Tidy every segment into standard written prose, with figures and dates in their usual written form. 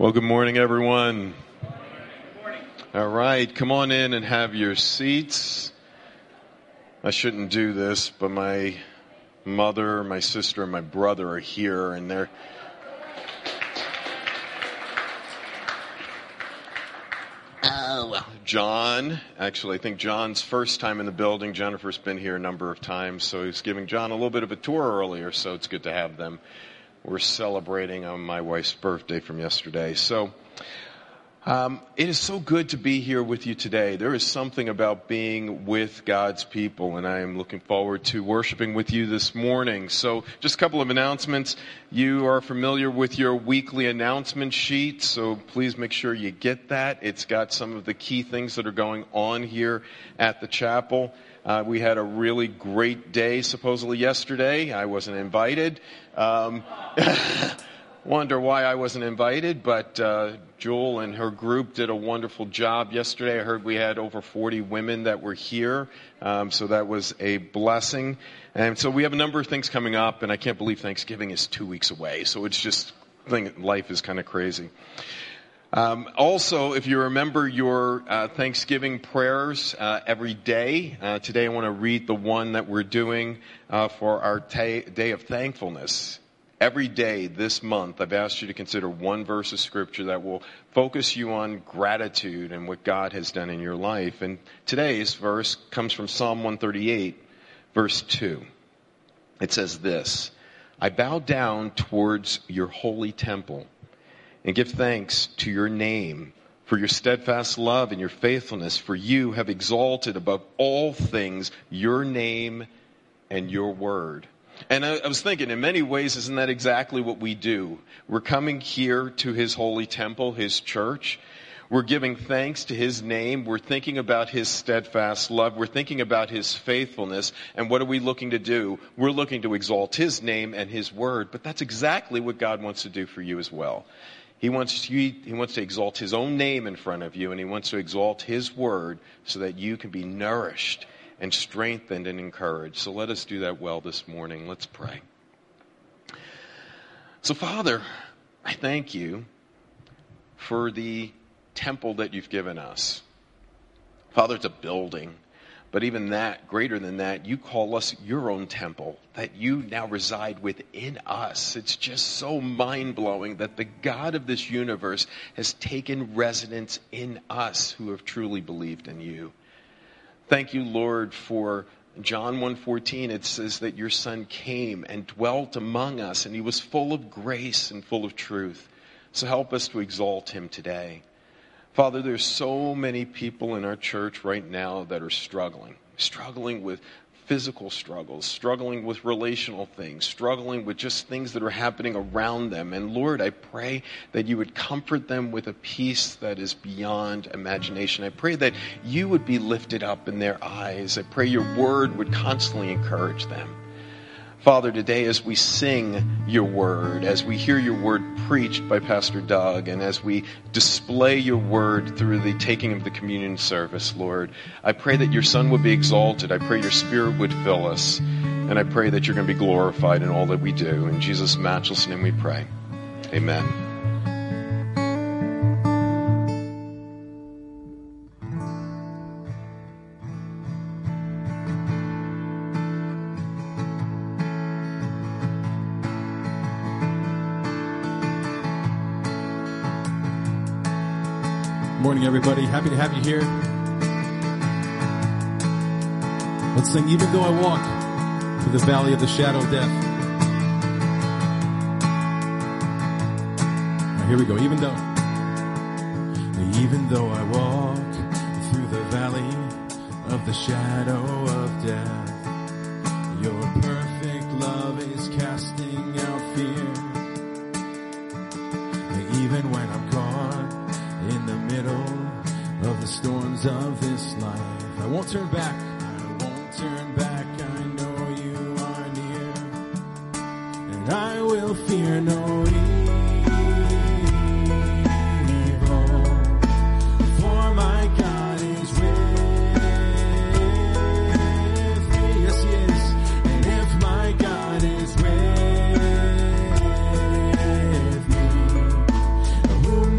Well, good morning, everyone. All right, come on in and have your seats. I shouldn't do this, but my mother, my sister, and my brother are here, and John. Actually, I think John's first time in the building. Jennifer's been here a number of times, so he's giving John a little bit of a tour earlier, so it's good to have them. We're celebrating on my wife's birthday from yesterday. So it is so good to be here with you today. There is something about being with God's people, and I am looking forward to worshiping with you this morning. So just a couple of announcements. You are familiar with your weekly announcement sheet, so please make sure you get that. It's got some of the key things that are going on here at the chapel. We had a really great day, supposedly, yesterday. I wasn't invited. Wonder why I wasn't invited, but Jewel and her group did a wonderful job yesterday. I heard we had over 40 women that were here, so that was a blessing. And so we have a number of things coming up, and I can't believe Thanksgiving is 2 weeks away, so it's just, life is kind of crazy. Also, if you remember your Thanksgiving prayers every day, today I want to read the one that we're doing for our day of thankfulness. Every day this month, I've asked you to consider one verse of Scripture that will focus you on gratitude and what God has done in your life. And today's verse comes from Psalm 138, verse 2. It says this, "I bow down towards your holy temple and give thanks to your name for your steadfast love and your faithfulness, for you have exalted above all things your name and your word." And I was thinking, in many ways, isn't that exactly what we do? We're coming here to his holy temple, his church. We're giving thanks to his name. We're thinking about his steadfast love. We're thinking about his faithfulness. And what are we looking to do? We're looking to exalt his name and his word. But that's exactly what God wants to do for you as well. He wants to exalt his own name in front of you, and he wants to exalt his word so that you can be nourished and strengthened and encouraged. So let us do that well this morning. Let's pray. So, Father, I thank you for the temple that you've given us. Father, it's a building. But even that, greater than that, you call us your own temple, that you now reside within us. It's just so mind-blowing that the God of this universe has taken residence in us who have truly believed in you. Thank you, Lord, for John 1:14. It says that your Son came and dwelt among us, and he was full of grace and full of truth. So help us to exalt him today. Father, there's so many people in our church right now that are struggling with physical struggles, struggling with relational things, struggling with just things that are happening around them. And Lord, I pray that you would comfort them with a peace that is beyond imagination. I pray that you would be lifted up in their eyes. I pray your word would constantly encourage them. Father, today as we sing your word, as we hear your word preached by Pastor Doug, and as we display your word through the taking of the communion service, Lord, I pray that your Son would be exalted. I pray your Spirit would fill us. And I pray that you're going to be glorified in all that we do. In Jesus' matchless name we pray. Amen. Morning, everybody. Happy to have you here. Let's sing, "Even Though I Walk Through the Valley of the Shadow of Death." Now, here we go. Even though I walk through the valley of the shadow of death, your perfect love is casting out fear. Even when I'm caught in the middle of the storms of this life, I won't turn back, I know you are near, and I will fear no evil, for my God is with me, yes he is, and if my God is with me, whom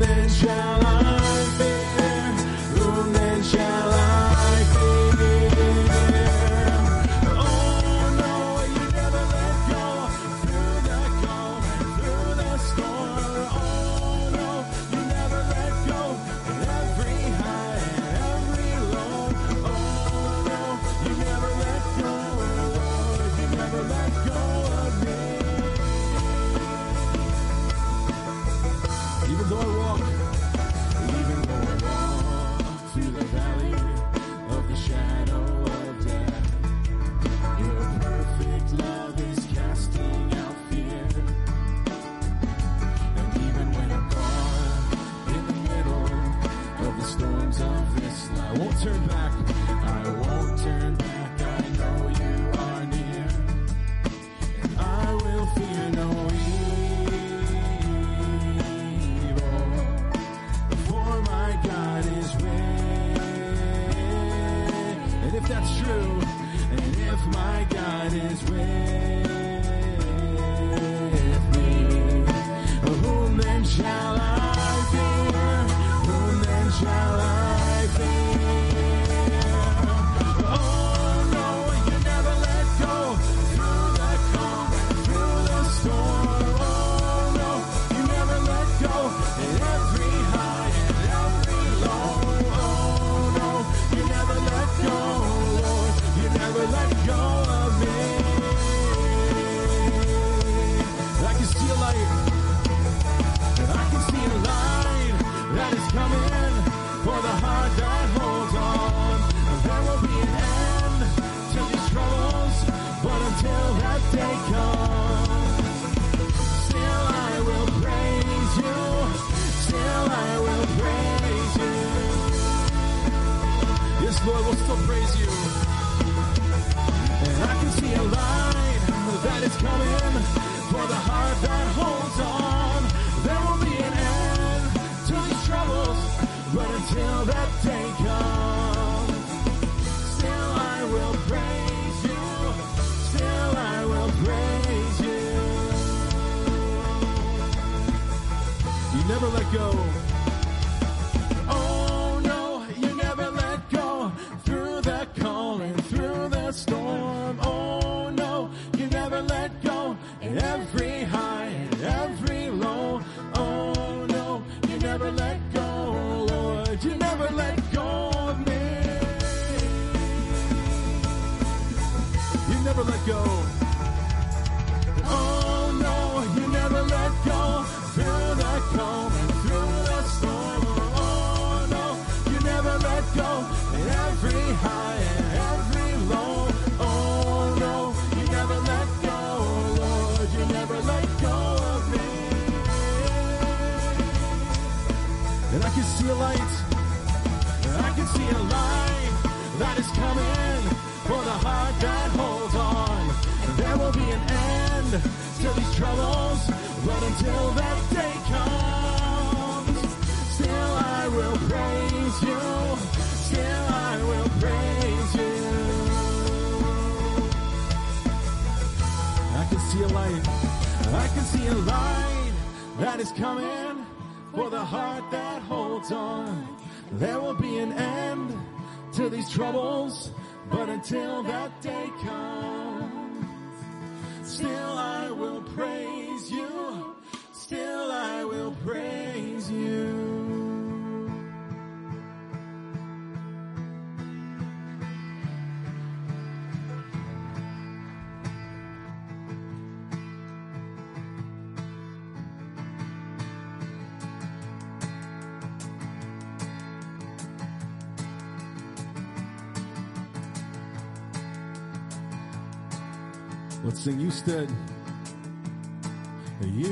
Let's sing, you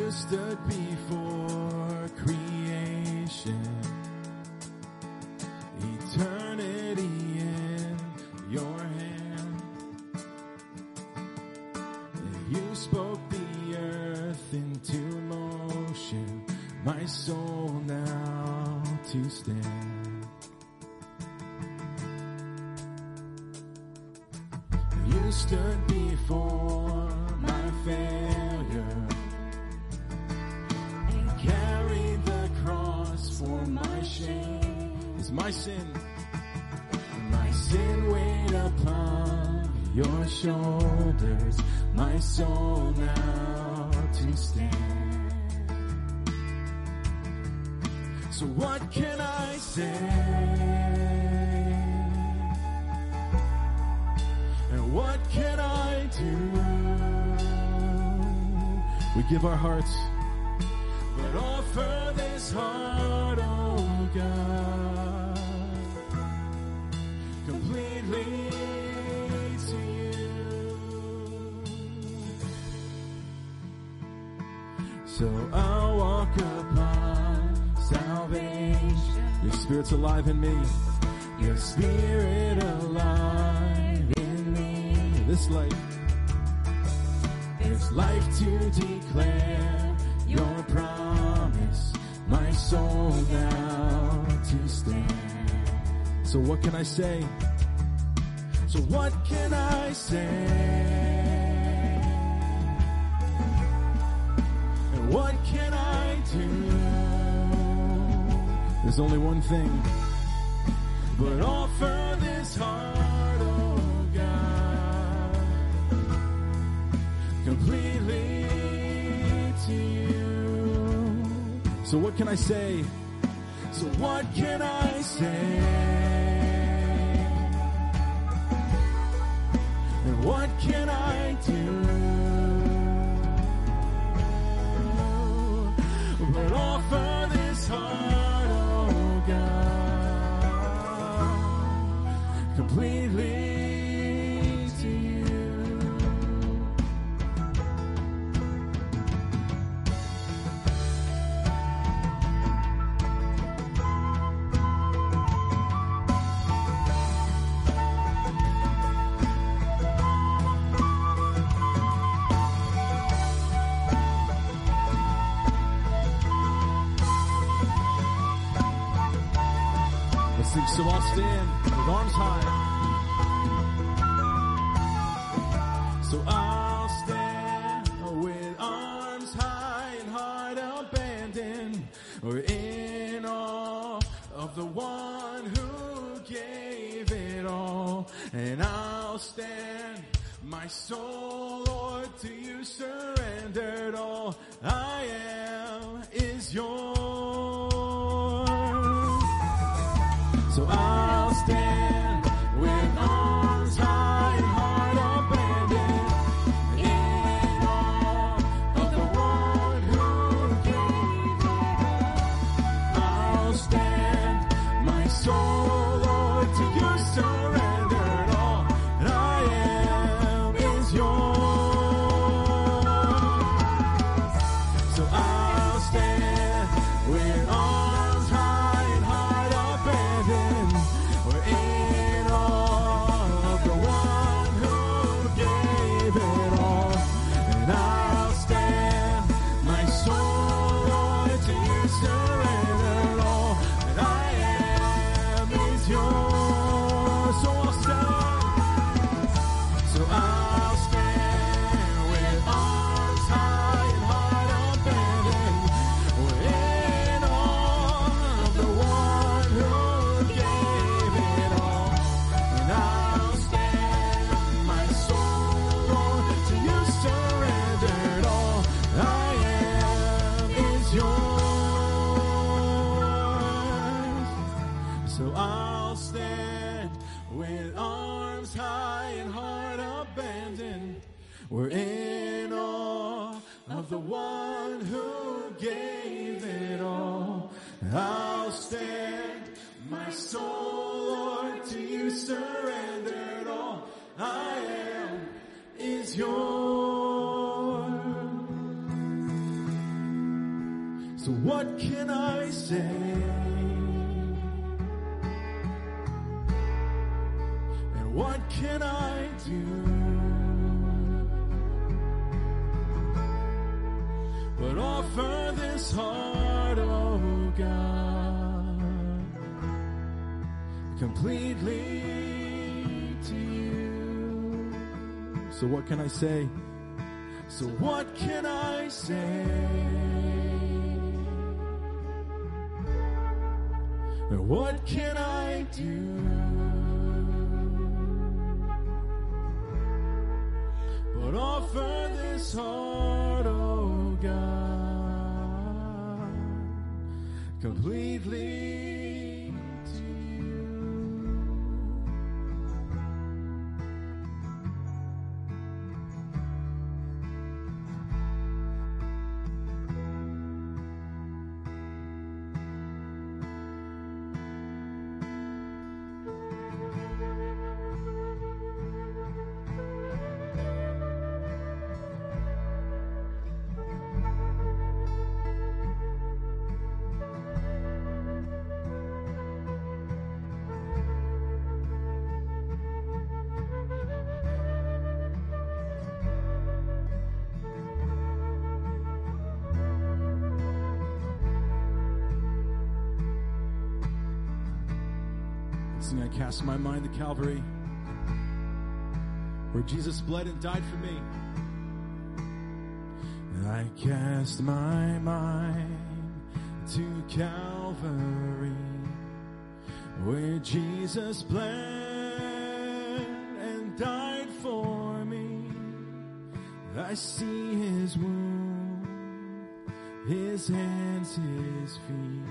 stood before creation, eternity in your hand, and you spoke the earth into motion, my soul now to stand. Stood before my failure and carried the cross for my shame. It's my sin weighed upon your shoulders, my soul now to stand. So what can I say? What can I do? We give our hearts, but offer this this heart, oh God, completely to you. So I'll walk upon salvation. Your Spirit's alive in me. Your Spirit alive in me. This life, there's life to declare your promise, my soul now to stand. So what can I say? So what can I say? And what can I do? There's only one thing, but offer this heart, oh God, completely to you. So what can I say? So what can I say? And what can I do? But offer this heart, oh God, completely to you. Let's sing, so I'll stand with arms high. So I'll stand with arms high and heart abandoned, or in awe of the one who gave it all. And I'll stand, my soul, Lord, to you surrendered. All I am is yours. So I'll stand with arms high. We're in awe of the one who gave it all. I'll stand, my soul, Lord, to you surrendered. All I am is yours. So what can I say? And what can I do? But offer this heart, oh God, completely to you. So what can I say? So what can I say? And what can I do? But offer this heart, oh God, completely to you. and I cast my mind to Calvary, where Jesus bled and died for me. And I cast my mind to Calvary, where Jesus bled and died for me. I see his wound, his hands, his feet,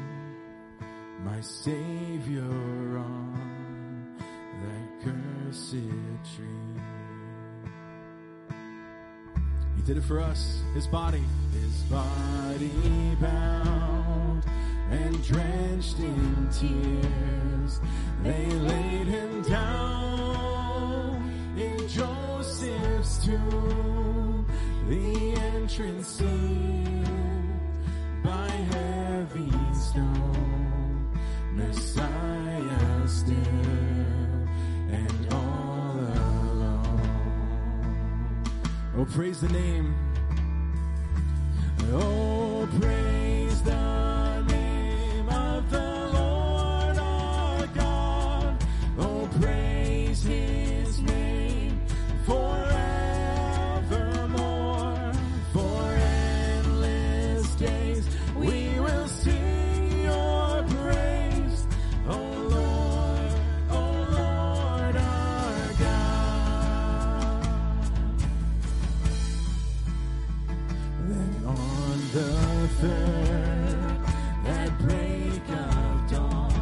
my Savior on that cursed tree. He did it for us, his body bound and drenched in tears. They laid him down in Joseph's tomb. The entrance sealed by heavy stone, Messiah still and all alone. Oh, praise the name. Oh, praise the name of the Lord our God. Oh, praise his name forever. At break of dawn,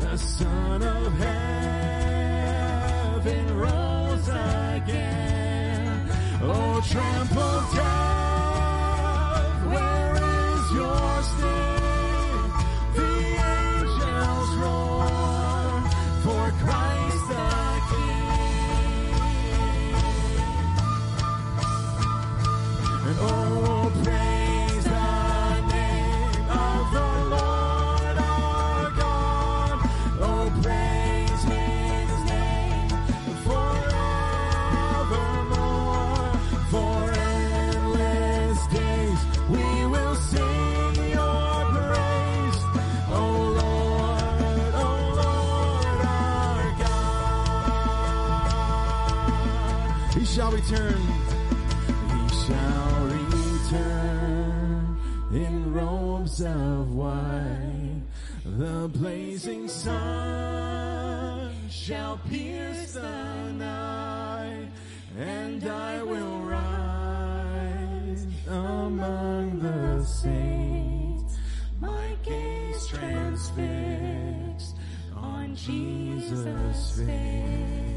the Son of Heaven rose again. Oh, trample down. He shall return in robes of white. The blazing sun shall pierce the night, and I will rise among the saints, my gaze transfixed on Jesus' face.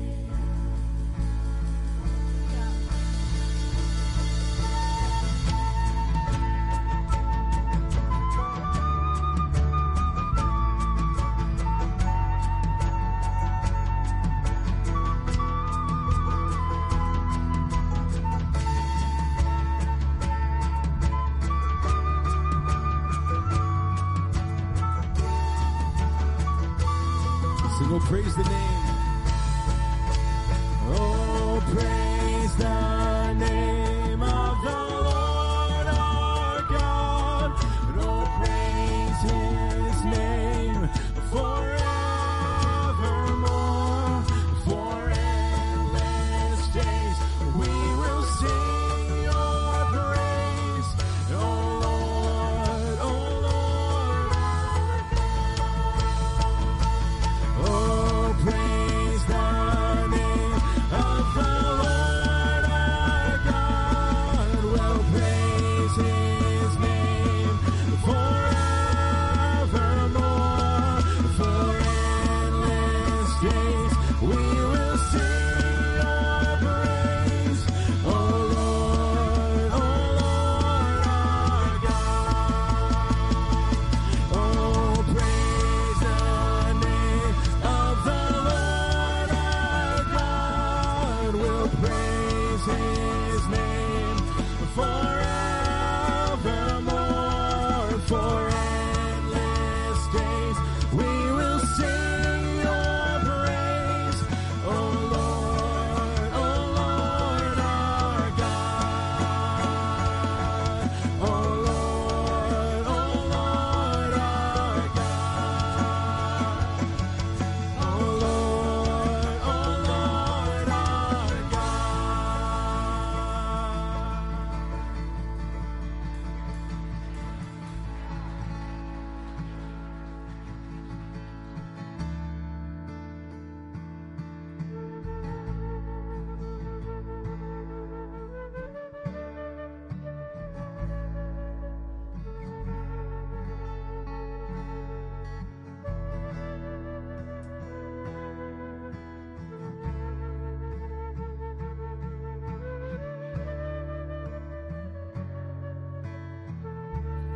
Praise the name. Oh, praise the name of the Lord our God. Oh, praise his name forevermore. For endless days we will sing your praise. Oh, Lord, our God. Praise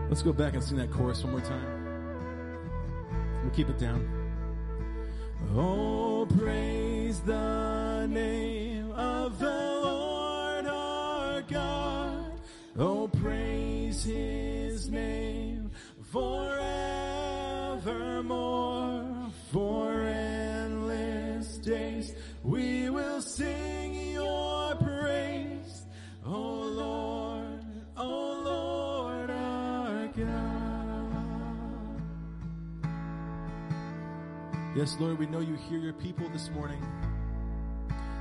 Let's go back and sing that chorus one more time. We'll keep it down. Oh, praise the name of the Lord our God. Oh, praise his name forevermore. For endless days we will sing your praise. Oh Lord our God. Yes, Lord, we know you hear your people this morning.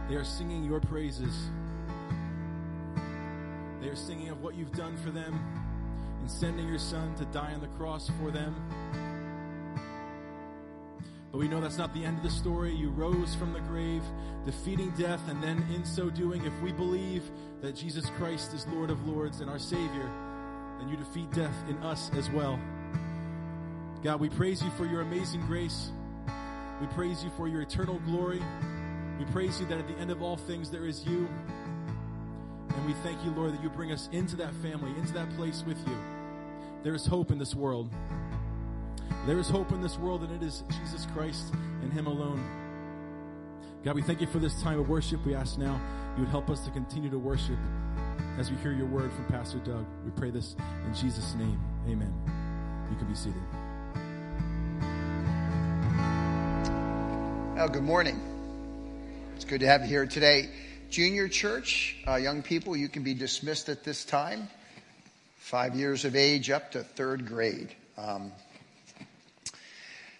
They are singing your praises. They are singing of what you've done for them in sending your son to die on the cross for them. But we know that's not the end of the story. You rose from the grave, defeating death, and then in so doing, if we believe that Jesus Christ is Lord of Lords and our Savior, then you defeat death in us as well. God, we praise you for your amazing grace. We praise you for your eternal glory. We praise you that at the end of all things there is you. And we thank you, Lord, that you bring us into that family, into that place with you. There is hope in this world. There is hope in this world, and it is Jesus Christ and him alone. God, we thank you for this time of worship. We ask now you would help us to continue to worship as we hear your word from Pastor Doug. We pray this in Jesus' name. Amen. You can be seated. Oh, good morning. It's good to have you here today. Junior church, young people, you can be dismissed at this time. 5 years of age up to third grade.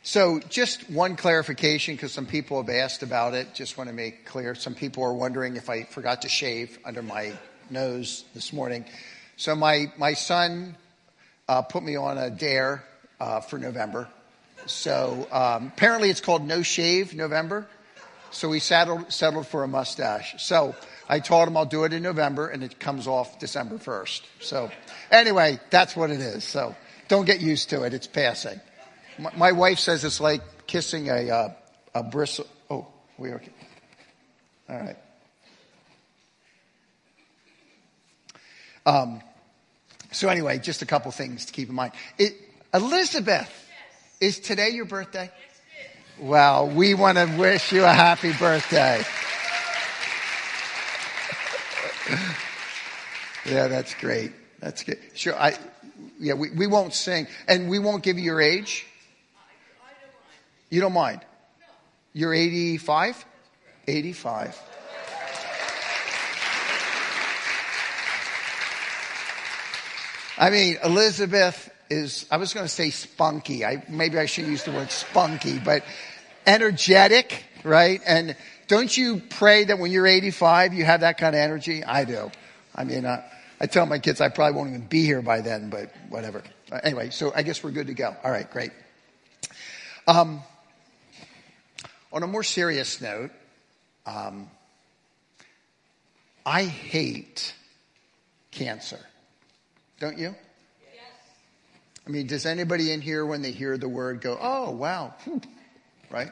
So just one clarification, because some people have asked about it. Just want to make clear. Some people are wondering if I forgot to shave under my nose this morning. So my son put me on a dare for November. So apparently it's called No Shave November. So we settled for a mustache. So I told him I'll do it in November, and it comes off December 1st. So anyway, that's what it is. So don't get used to it. It's passing. My wife says it's like kissing a bristle. Oh, we okay? All right. So anyway, just a couple things to keep in mind. Elizabeth, yes. Is today your birthday? Yes, it is. Well, we want to wish you a happy birthday. Yeah, that's great. That's good. Sure, we won't sing, and we won't give you your age. You don't mind? No. You're 85? 85. I mean, Elizabeth is, I was going to say spunky. Maybe I should use the word spunky, but energetic, right? And don't you pray that when you're 85, you have that kind of energy? I do. I mean, I tell my kids I probably won't even be here by then, but whatever. Anyway, so I guess we're good to go. All right, great. On a more serious note, I hate cancer. Don't you? Yes. I mean, does anybody in here, when they hear the word, go, oh, wow, right?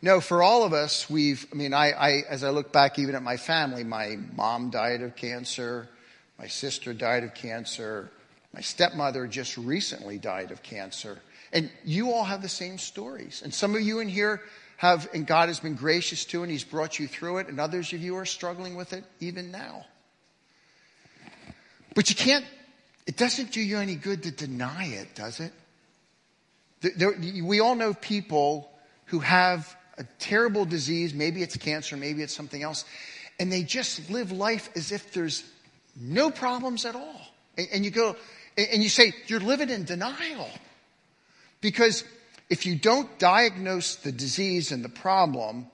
No, for all of us, as I look back even at my family, my mom died of cancer, my sister died of cancer, my stepmother just recently died of cancer. And you all have the same stories. And some of you in here have, and God has been gracious to, and he's brought you through it. And others of you are struggling with it even now. But it doesn't do you any good to deny it, does it? We all know people who have a terrible disease. Maybe it's cancer, maybe it's something else. And they just live life as if there's no problems at all. And you go, and you say, you're living in denial. Because if you don't diagnose the disease and the problem,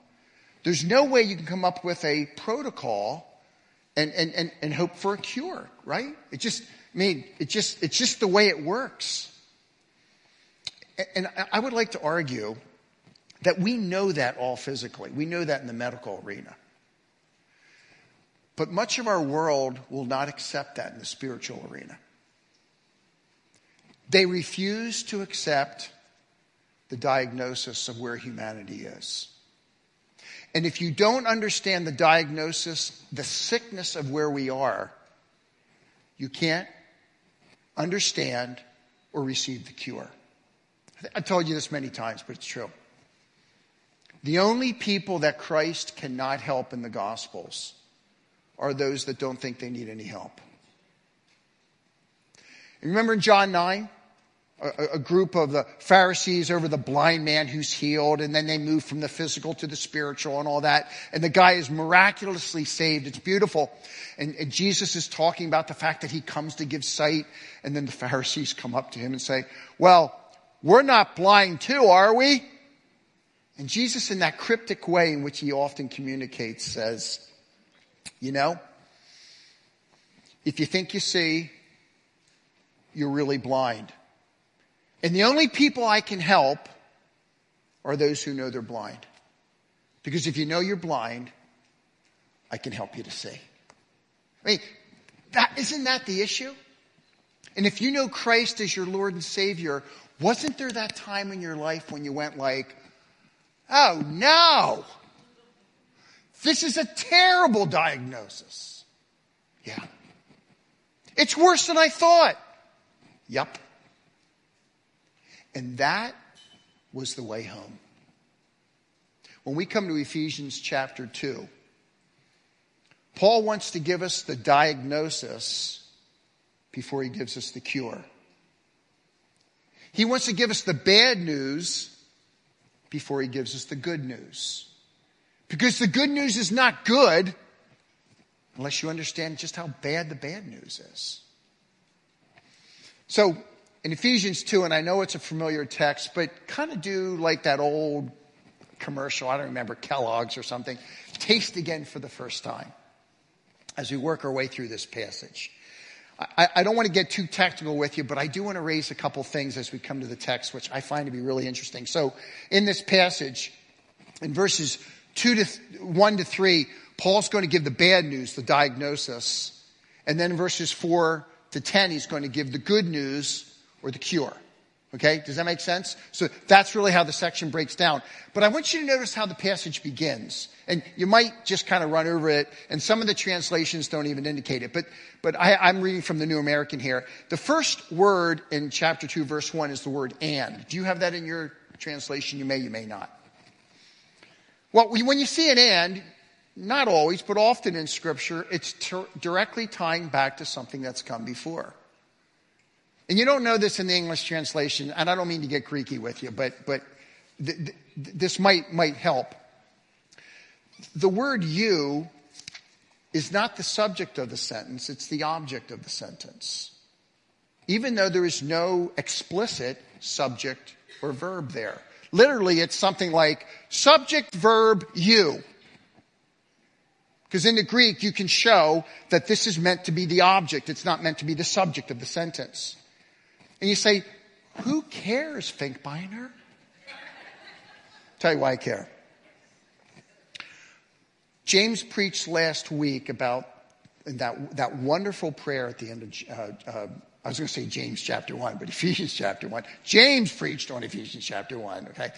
there's no way you can come up with a protocol and hope for a cure, right? It's just the way it works. And I would like to argue that we know that all physically. We know that in the medical arena. But much of our world will not accept that in the spiritual arena. They refuse to accept the diagnosis of where humanity is. And if you don't understand the diagnosis, the sickness of where we are, you can't understand, or receive the cure. I've told you this many times, but it's true. The only people that Christ cannot help in the Gospels are those that don't think they need any help. Remember in John 9? A group of the Pharisees over the blind man who's healed, and then they move from the physical to the spiritual and all that. And the guy is miraculously saved. It's beautiful. And Jesus is talking about the fact that he comes to give sight. And then the Pharisees come up to him and say, well, we're not blind too, are we? And Jesus, in that cryptic way in which he often communicates, says, you know, if you think you see, you're really blind. And the only people I can help are those who know they're blind. Because if you know you're blind, I can help you to see. I mean, isn't that the issue? And if you know Christ as your Lord and Savior, wasn't there that time in your life when you went like, oh no, this is a terrible diagnosis. Yeah. It's worse than I thought. Yep. And that was the way home. When we come to Ephesians chapter 2, Paul wants to give us the diagnosis before he gives us the cure. He wants to give us the bad news before he gives us the good news. Because the good news is not good unless you understand just how bad the bad news is. So, in Ephesians 2, and I know it's a familiar text, but kind of do like that old commercial, I don't remember, Kellogg's or something. Taste again for the first time as we work our way through this passage. I don't want to get too technical with you, but I do want to raise a couple things as we come to the text, which I find to be really interesting. So in this passage, in verses 1 to 3, Paul's going to give the bad news, the diagnosis. And then in verses 4 to 10, he's going to give the good news, or the cure. Okay? Does that make sense? So that's really how the section breaks down. But I want you to notice how the passage begins. And you might just kind of run over it. And some of the translations don't even indicate it. But I'm reading from the New American here. The first word in chapter 2, verse 1 is the word and. Do you have that in your translation? You may not. Well, when you see an and, not always, but often in Scripture, it's directly tying back to something that's come before. And you don't know this in the English translation, and I don't mean to get creaky with you, but this might help. The word you is not the subject of the sentence, it's the object of the sentence. Even though there is no explicit subject or verb there. Literally, it's something like subject, verb, you. Because in the Greek, you can show that this is meant to be the object, it's not meant to be the subject of the sentence. And you say, who cares, Finkbeiner? Tell you why I care. James preached last week about that wonderful prayer at the end of, I was going to say James chapter 1, but Ephesians chapter 1. James preached on Ephesians chapter 1, okay?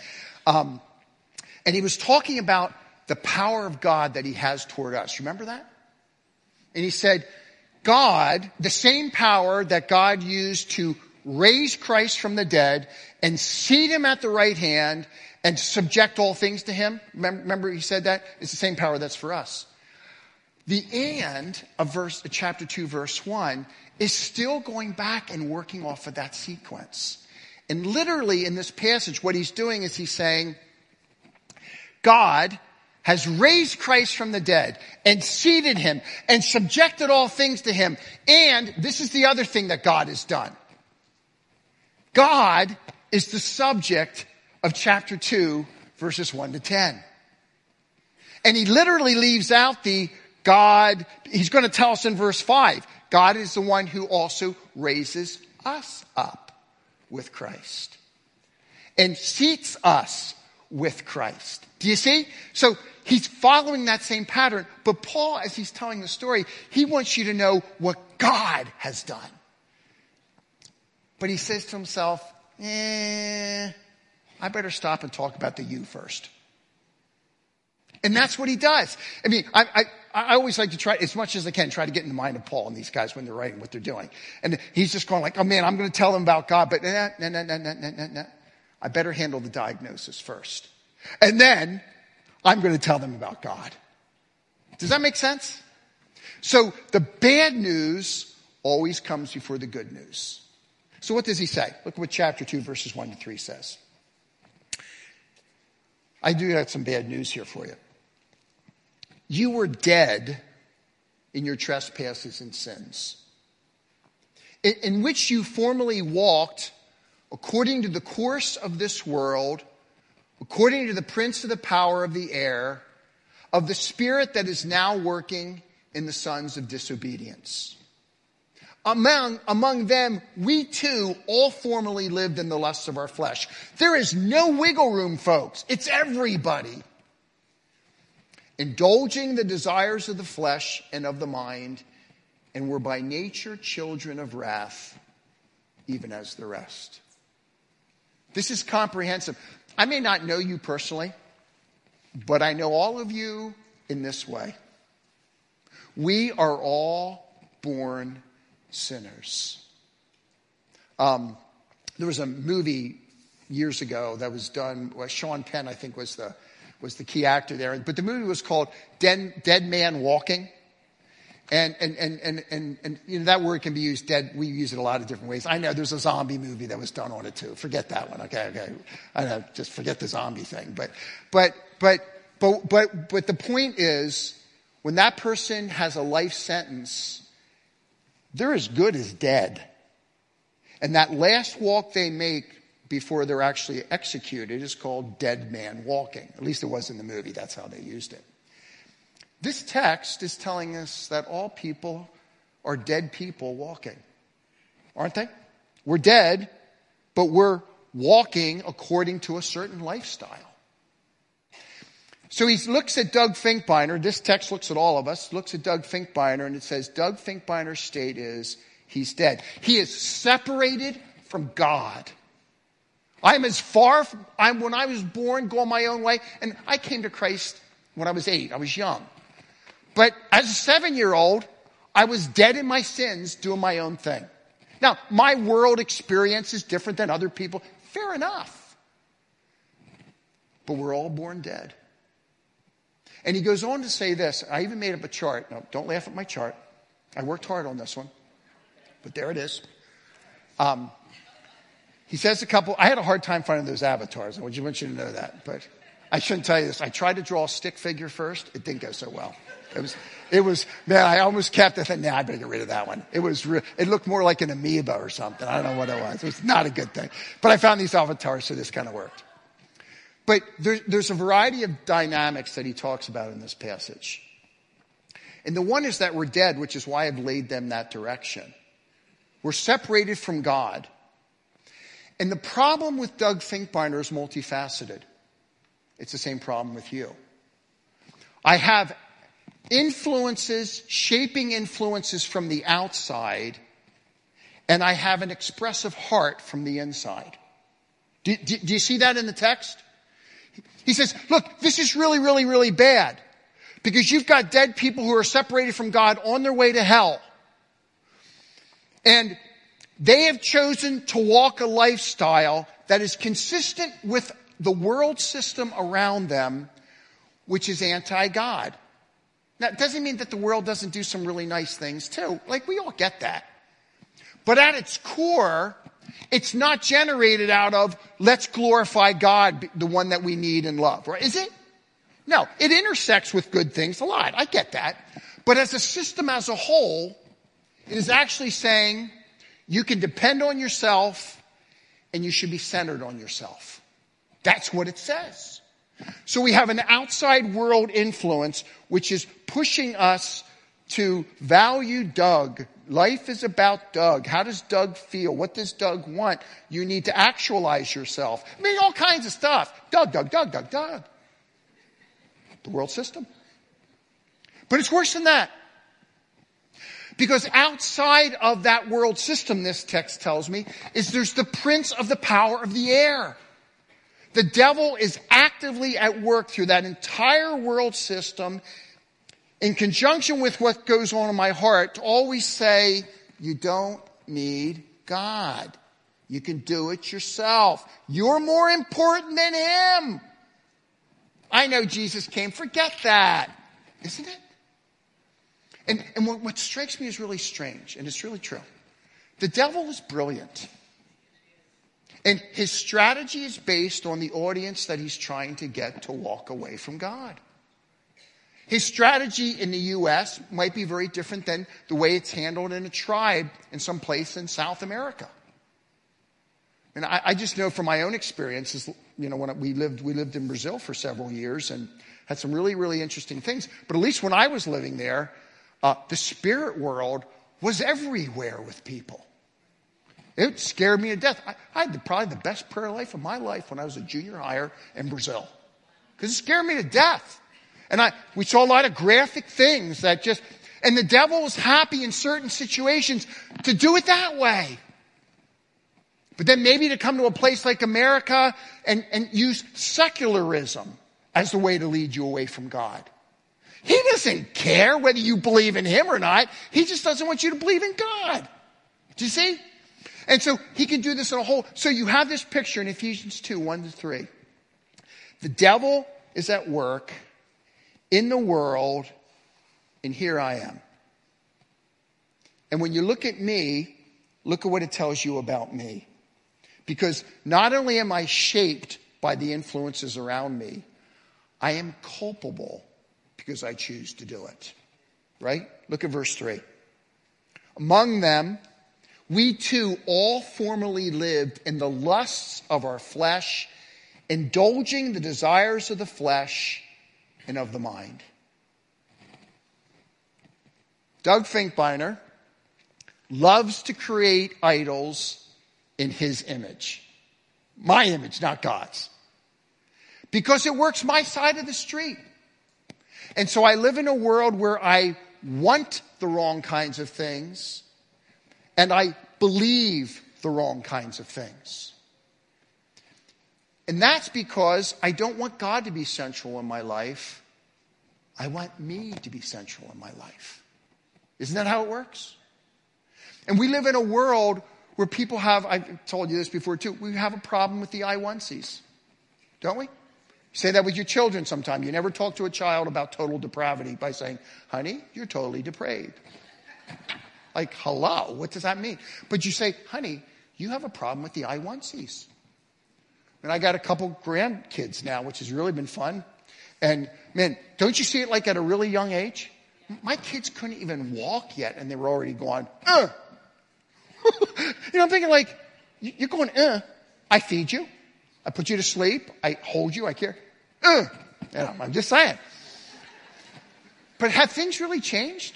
And he was talking about the power of God that he has toward us. Remember that? And he said, God, the same power that God used to raise Christ from the dead and seat him at the right hand and subject all things to him. Remember he said that? It's the same power that's for us. The and of chapter 2, verse 1 is still going back and working off of that sequence. And literally in this passage, what he's doing is he's saying, God has raised Christ from the dead and seated him and subjected all things to him. And this is the other thing that God has done. God is the subject of chapter 2, verses 1 to 10. And he literally leaves out the God. He's going to tell us in verse 5, God is the one who also raises us up with Christ and seats us with Christ. Do you see? So he's following that same pattern. But Paul, as he's telling the story, he wants you to know what God has done. But he says to himself, I better stop and talk about the you first. And that's what he does. I mean, I always like to try, as much as I can, try to get in the mind of Paul and these guys when they're writing what they're doing. And he's just going like, oh man, I'm going to tell them about God, but nah. I better handle the diagnosis first. And then I'm going to tell them about God. Does that make sense? So the bad news always comes before the good news. So what does he say? Look what chapter 2, verses 1 to 3 says. I do have some bad news here for you. You were dead in your trespasses and sins, in which you formerly walked according to the course of this world, according to the prince of the power of the air, of the spirit that is now working in the sons of disobedience. Among them, we too all formerly lived in the lusts of our flesh. There is no wiggle room, folks. It's everybody. Indulging the desires of the flesh and of the mind, and were by nature children of wrath, even as the rest. This is comprehensive. I may not know you personally, but I know all of you in this way. We are all born sinners. There was a movie years ago that was done, well, Sean Penn, I think, was the key actor there. But the movie was called Dead Man Walking. And you know, that word can be used, dead, we use it a lot of different ways. I know there's a zombie movie that was done on it too. Forget that one, okay. I know, just forget the zombie thing. But the point is, when that person has a life sentence, they're as good as dead. And that last walk they make before they're actually executed is called dead man walking. At least it was in the movie. That's how they used it. This text is telling us that all people are dead people walking, aren't they? We're dead, but we're walking according to a certain lifestyle. So he looks at Doug Finkbeiner. This text looks at all of us, looks at Doug Finkbeiner, and it says Doug Finkbeiner's state is he's dead. He is separated from God. When I was born, going my own way, and I came to Christ when I was 8. I was young. But as a 7-year-old, I was dead in my sins, doing my own thing. Now, my world experience is different than other people. Fair enough. But we're all born dead. And he goes on to say this. I even made up a chart. No, don't laugh at my chart. I worked hard on this one. But there it is. He says a couple. I had a hard time finding those avatars. I want you to know that. But I shouldn't tell you this. I tried to draw a stick figure first. It didn't go so well. It was. Man, I almost kept it. I thought, I better get rid of that one. It looked more like an amoeba or something. I don't know what it was. It was not a good thing. But I found these avatars, so this kind of worked. But there's a variety of dynamics that he talks about in this passage. And the one is that we're dead, which is why I've laid them that direction. We're separated from God. And the problem with Doug Finkbeiner is multifaceted. It's the same problem with you. I have influences, shaping influences from the outside, and I have an expressive heart from the inside. Do you see that in the text? He says, look, this is really, really, really bad because you've got dead people who are separated from God on their way to hell. And they have chosen to walk a lifestyle that is consistent with the world system around them, which is anti-God. Now, it doesn't mean that the world doesn't do some really nice things, too. Like, we all get that. But at its core, it's not generated out of, let's glorify God, the one that we need and love, right? Is it? No, it intersects with good things a lot. I get that. But as a system as a whole, it is actually saying, you can depend on yourself, and you should be centered on yourself. That's what it says. So we have an outside world influence which is pushing us to value Doug. Life is about Doug. How does Doug feel? What does Doug want? You need to actualize yourself. I mean, all kinds of stuff. Doug. The world system. But it's worse than that. Because outside of that world system, this text tells me, is there's the prince of the power of the air. The devil is actively at work through that entire world system in conjunction with what goes on in my heart to always say, you don't need God. You can do it yourself. You're more important than him. I know Jesus came. Forget that. Isn't it? And what strikes me is really strange, and it's really true. The devil is brilliant. And his strategy is based on the audience that he's trying to get to walk away from God. His strategy in the U.S. might be very different than the way it's handled in a tribe in some place in South America. And I just know from my own experiences, you know, when we lived in Brazil for several years and had some really, really interesting things. But at least when I was living there, the spirit world was everywhere with people. It scared me to death. I had probably the best prayer life of my life when I was a junior higher in Brazil. Because it scared me to death. And we saw a lot of graphic things that just... And the devil was happy in certain situations to do it that way. But then maybe to come to a place like America and use secularism as the way to lead you away from God. He doesn't care whether you believe in him or not. He just doesn't want you to believe in God. Do you see? And so he can do this in a whole... So you have this picture in Ephesians 2, 1-3. The devil is at work in the world, and here I am. And when you look at me, look at what it tells you about me. Because not only am I shaped by the influences around me, I am culpable because I choose to do it. Right? Look at verse 3. Among them... we too all formerly lived in the lusts of our flesh, indulging the desires of the flesh and of the mind. Doug Finkbeiner loves to create idols in his image. My image, not God's. Because it works my side of the street. And so I live in a world where I want the wrong kinds of things. And I believe the wrong kinds of things. And that's because I don't want God to be central in my life. I want me to be central in my life. Isn't that how it works? And we live in a world where people have, I've told you this before too, we have a problem with the I-onesies. Don't we? You say that with your children sometimes. You never talk to a child about total depravity by saying, honey, you're totally depraved. Like, hello, what does that mean? But you say, honey, you have a problem with the I-onesies. And I got a couple grandkids now, which has really been fun. And, man, don't you see it like at a really young age? My kids couldn't even walk yet, and they were already going, You know, I'm thinking like, you're going, I feed you. I put you to sleep. I hold you. I care. You know, I'm just saying. But have things really changed?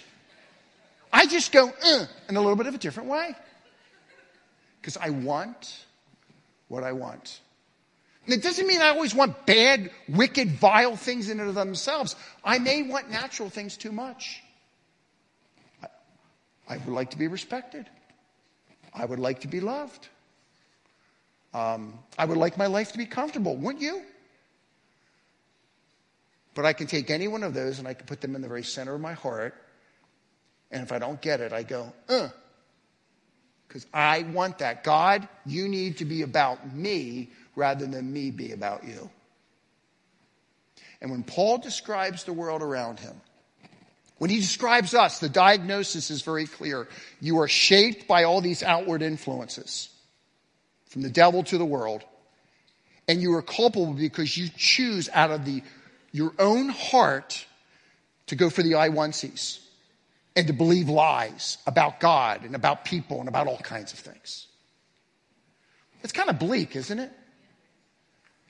I just go, in a little bit of a different way. Because I want what I want. And it doesn't mean I always want bad, wicked, vile things in and of themselves. I may want natural things too much. I would like to be respected. I would like to be loved. I would like my life to be comfortable, wouldn't you? But I can take any one of those and I can put them in the very center of my heart. And if I don't get it, I go, because I want that. God, you need to be about me rather than me be about you. And when Paul describes the world around him, when he describes us, the diagnosis is very clear. You are shaped by all these outward influences, from the devil to the world. And you are culpable because you choose out of your own heart to go for the I-onesies. And to believe lies about God and about people and about all kinds of things. It's kind of bleak, isn't it?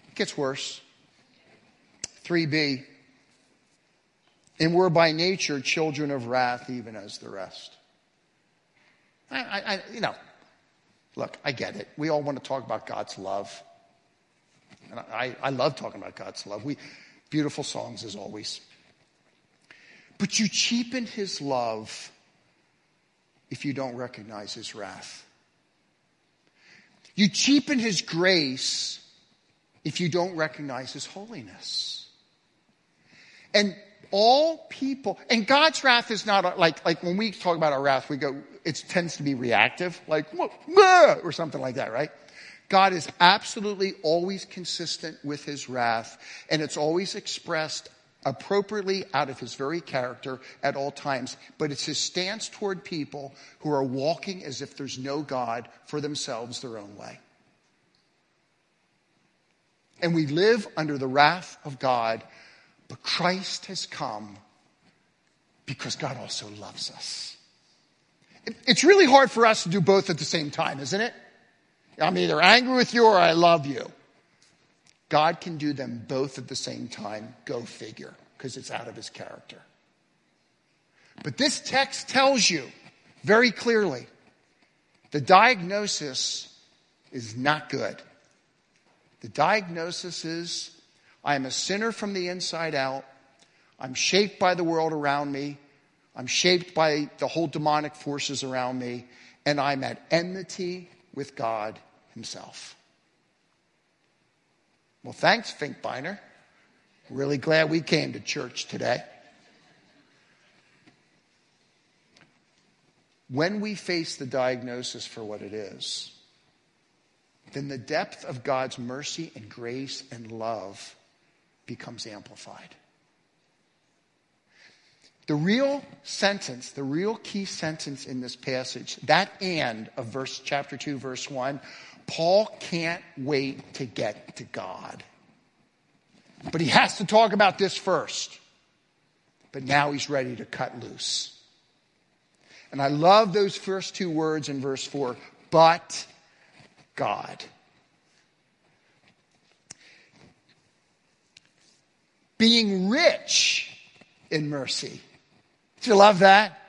It gets worse. 3b. And we're by nature children of wrath, even as the rest. You know, look, I get it. We all want to talk about God's love. And I love talking about God's love. Beautiful songs as always. But you cheapen his love if you don't recognize his wrath. You cheapen his grace if you don't recognize his holiness. And all people, and God's wrath is not like when we talk about our wrath, we go, it tends to be reactive, like, or something like that, right? God is absolutely always consistent with his wrath, and it's always expressed appropriately out of his very character at all times. But it's his stance toward people who are walking as if there's no God, for themselves, their own way. And we live under the wrath of God, but Christ has come because God also loves us. It's really hard for us to do both at the same time, isn't it? I'm either angry with you or I love you. God can do them both at the same time. Go figure, because it's out of his character. But this text tells you very clearly the diagnosis is not good. The diagnosis is, I am a sinner from the inside out. I'm shaped by the world around me. I'm shaped by the whole demonic forces around me. And I'm at enmity with God himself. Well, thanks, Finkbeiner. Really glad we came to church today. When we face the diagnosis for what it is, then the depth of God's mercy and grace and love becomes amplified. The real sentence, the real key sentence in this passage, that end of chapter 2, verse 1, Paul can't wait to get to God. But he has to talk about this first. But now he's ready to cut loose. And I love those first two words in verse 4, but God. Being rich in mercy. Do you love that?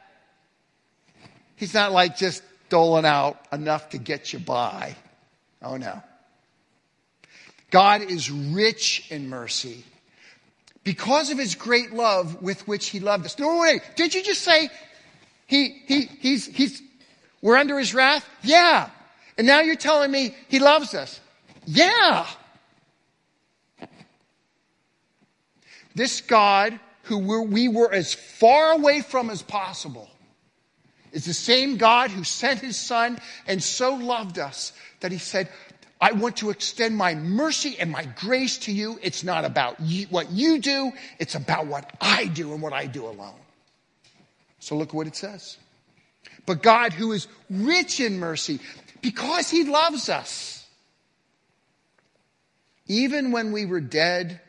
He's not like just doling out enough to get you by. Oh no. God is rich in mercy because of his great love with which he loved us. No, wait, did you just say we're under his wrath? Yeah. And now you're telling me he loves us. Yeah. This God who we were as far away from as possible is the same God who sent his son and so loved us that he said, I want to extend my mercy and my grace to you. It's not about what you do. It's about what I do and what I do alone. So look what it says. But God, who is rich in mercy, because he loves us, even when we were dead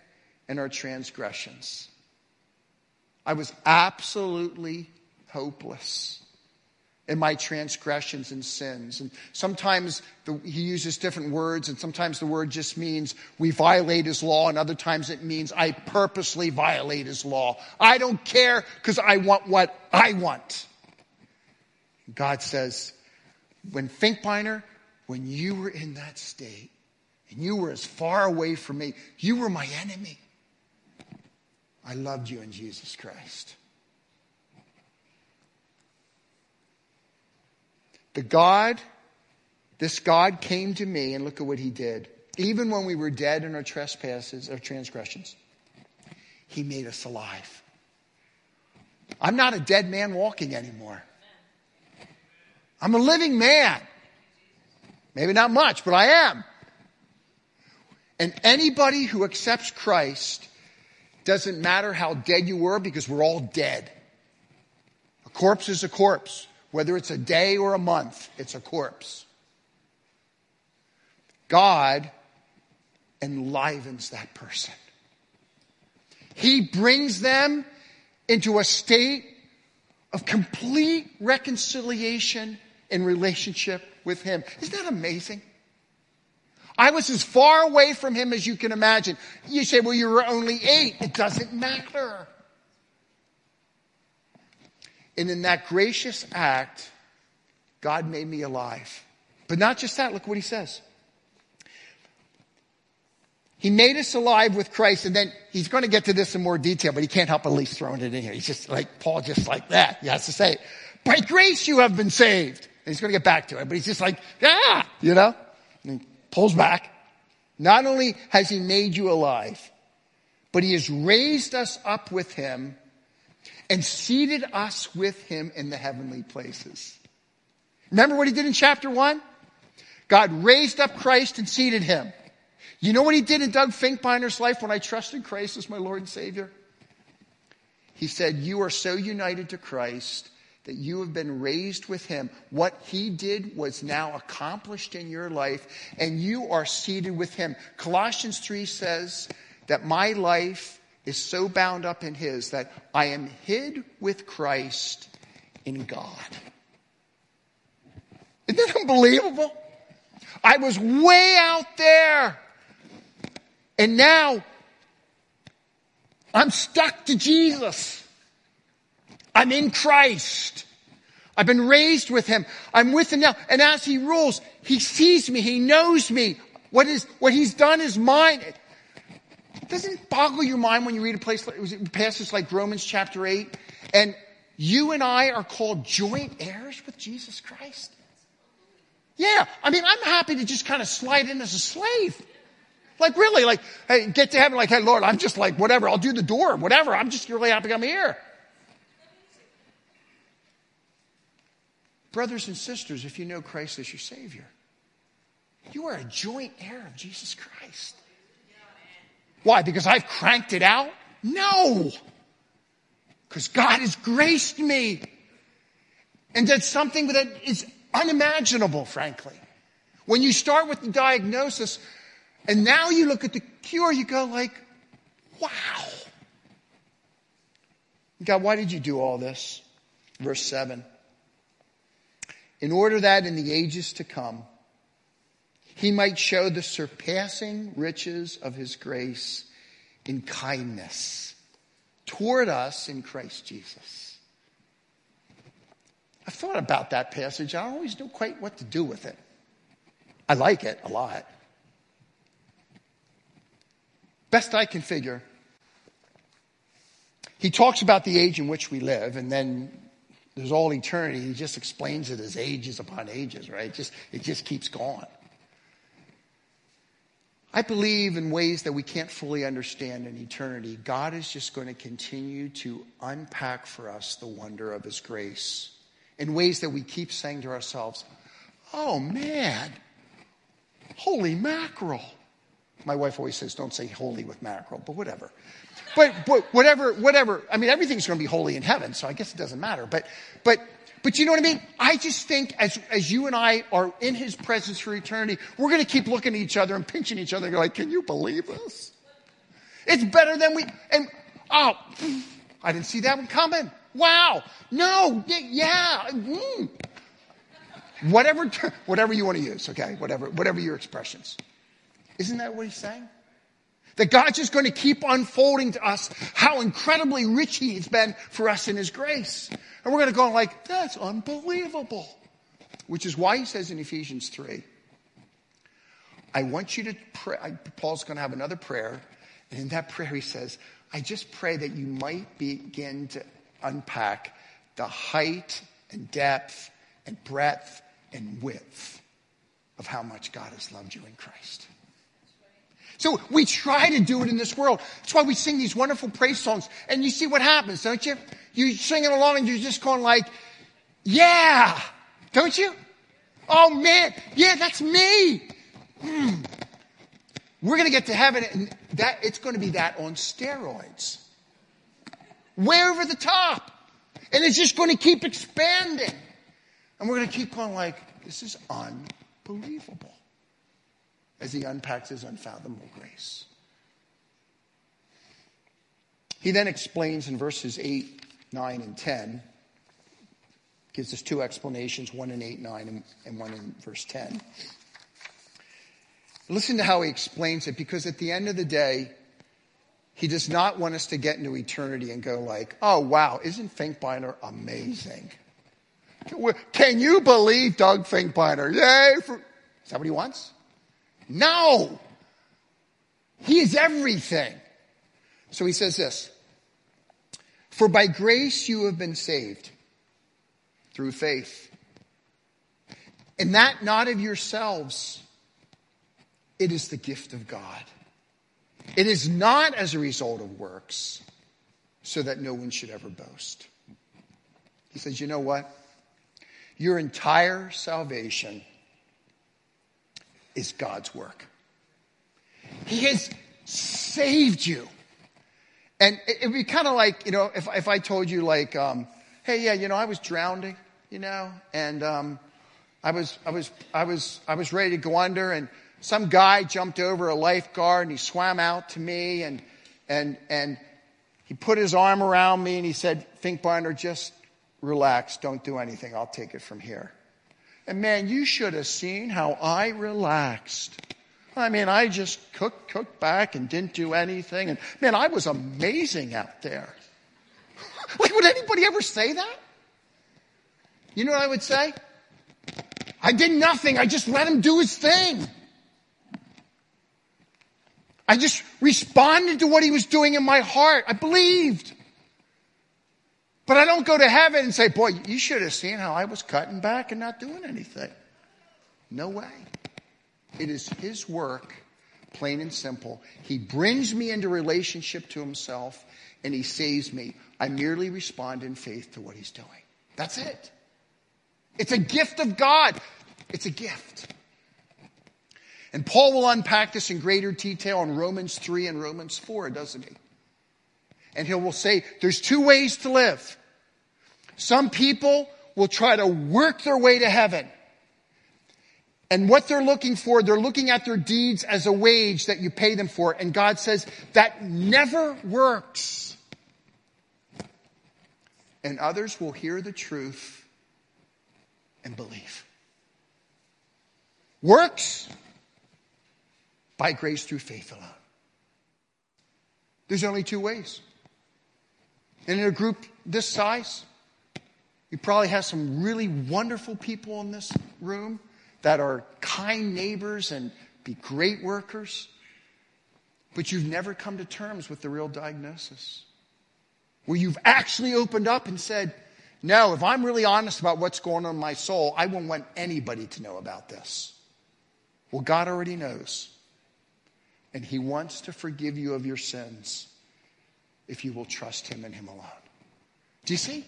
in our transgressions, I was absolutely hopeless in my transgressions and sins. And sometimes he uses different words, and sometimes the word just means we violate his law, and other times it means I purposely violate his law. I don't care because I want what I want. God says, when Finkbeiner, when you were in that state and you were as far away from me, you were my enemy. I loved you in Jesus Christ. This God came to me, and look at what he did. Even when we were dead in our trespasses or transgressions, he made us alive. I'm not a dead man walking anymore. I'm a living man. Maybe not much, but I am. And anybody who accepts Christ, doesn't matter how dead you were, because we're all dead. A corpse is a corpse. Whether it's a day or a month, it's a corpse. God enlivens that person. He brings them into a state of complete reconciliation in relationship with him. Isn't that amazing? I was as far away from him as you can imagine. You say, well, you were only 8. It doesn't matter. And in that gracious act, God made me alive. But not just that. Look what he says. He made us alive with Christ. And then he's going to get to this in more detail, but he can't help at least throwing it in here. He's just like, Paul, just like that. He has to say it. By grace you have been saved. And he's going to get back to it. But he's just like, yeah, you know. And he pulls back. Not only has he made you alive, but he has raised us up with him and seated us with him in the heavenly places. Remember what he did in chapter 1? God raised up Christ and seated him. You know what he did in Doug Finkbeiner's life when I trusted Christ as my Lord and Savior? He said, you are so united to Christ that you have been raised with him. What he did was now accomplished in your life, and you are seated with him. Colossians 3 says that my life is so bound up in his that I am hid with Christ in God. Isn't that unbelievable? I was way out there, and now I'm stuck to Jesus. I'm in Christ. I've been raised with him. I'm with him now. And as he rules, he sees me. He knows me. What he's done is mine. It doesn't boggle your mind when you read a passage like Romans chapter 8. And you and I are called joint heirs with Jesus Christ. Yeah. I mean, I'm happy to just kind of slide in as a slave. Like really, like, hey, get to heaven. Like, hey, Lord, I'm just like, whatever. I'll do the door, whatever. I'm just really happy I'm here. Brothers and sisters, if you know Christ as your Savior, you are a joint heir of Jesus Christ. Why? Because I've cranked it out? No. Because God has graced me and did something that is unimaginable, frankly. When you start with the diagnosis and now you look at the cure, you go like, wow. God, why did you do all this? Verse 7. In order that in the ages to come, he might show the surpassing riches of his grace in kindness toward us in Christ Jesus. I thought about that passage. I always knew quite what to do with it. I like it a lot. Best I can figure, he talks about the age in which we live, and then there's all eternity. He just explains it as ages upon ages, right? It just keeps going. I believe in ways that we can't fully understand in eternity, God is just going to continue to unpack for us the wonder of his grace in ways that we keep saying to ourselves, oh man, holy mackerel. My wife always says, don't say holy with mackerel, but whatever. But whatever, I mean, everything's going to be holy in heaven, so I guess it doesn't matter. But you know what I mean? I just think as you and I are in his presence for eternity, we're going to keep looking at each other and pinching each other and go like, can you believe this? It's better than I didn't see that one coming. Wow. No. Yeah. Mm. Whatever you want to use, okay? Whatever your expressions. Isn't that what he's saying? That God's just going to keep unfolding to us how incredibly rich he's been for us in his grace. And we're going to go like, that's unbelievable. Which is why he says in Ephesians 3, I want you to pray. Paul's going to have another prayer. And in that prayer he says, I just pray that you might begin to unpack the height and depth and breadth and width of how much God has loved you in Christ. So we try to do it in this world. That's why we sing these wonderful praise songs. And you see what happens, don't you? You sing it along and you're just going like, yeah, don't you? Oh, man, yeah, that's me. Mm. We're going to get to heaven, and that it's going to be that on steroids. Way over the top. And it's just going to keep expanding. And we're going to keep going like, this is unbelievable. As he unpacks his unfathomable grace. He then explains in verses 8, 9, and 10, gives us two explanations, one in 8, 9, and one in verse 10. Listen to how he explains it, because at the end of the day, he does not want us to get into eternity and go like, oh, wow, isn't Finkbeiner amazing? Can you believe Doug Finkbeiner? Yay! Is that what he wants? No. He is everything. So he says this. For by grace you have been saved through faith. And that not of yourselves. It is the gift of God. It is not as a result of works, so that no one should ever boast. He says, you know what? Your entire salvation is God's work. He has saved you. And it would be kind of like, you know, if I told you like, hey, yeah, you know, I was drowning, you know, and I was ready to go under, and some guy jumped over a lifeguard and he swam out to me, and he put his arm around me and he said, Finkbeiner, just relax, don't do anything, I'll take it from here. And man, you should have seen how I relaxed. I mean, I just cooked back and didn't do anything. And man, I was amazing out there. Like, would anybody ever say that? You know what I would say? I did nothing. I just let him do his thing. I just responded to what he was doing in my heart. I believed. But I don't go to heaven and say, boy, you should have seen how I was cutting back and not doing anything. No way. It is his work, plain and simple. He brings me into relationship to himself, and he saves me. I merely respond in faith to what he's doing. That's it. It's a gift of God. It's a gift. And Paul will unpack this in greater detail in Romans 3 and Romans 4, doesn't he? And he will say, there's two ways to live. Some people will try to work their way to heaven. And what they're looking for, they're looking at their deeds as a wage that you pay them for. And God says, that never works. And others will hear the truth and believe. Works by grace through faith alone. There's only two ways. And in a group this size, you probably have some really wonderful people in this room that are kind neighbors and be great workers, but you've never come to terms with the real diagnosis, where you've actually opened up and said, no, if I'm really honest about what's going on in my soul, I won't want anybody to know about this. Well, God already knows, and he wants to forgive you of your sins if you will trust him and him alone. Do you see?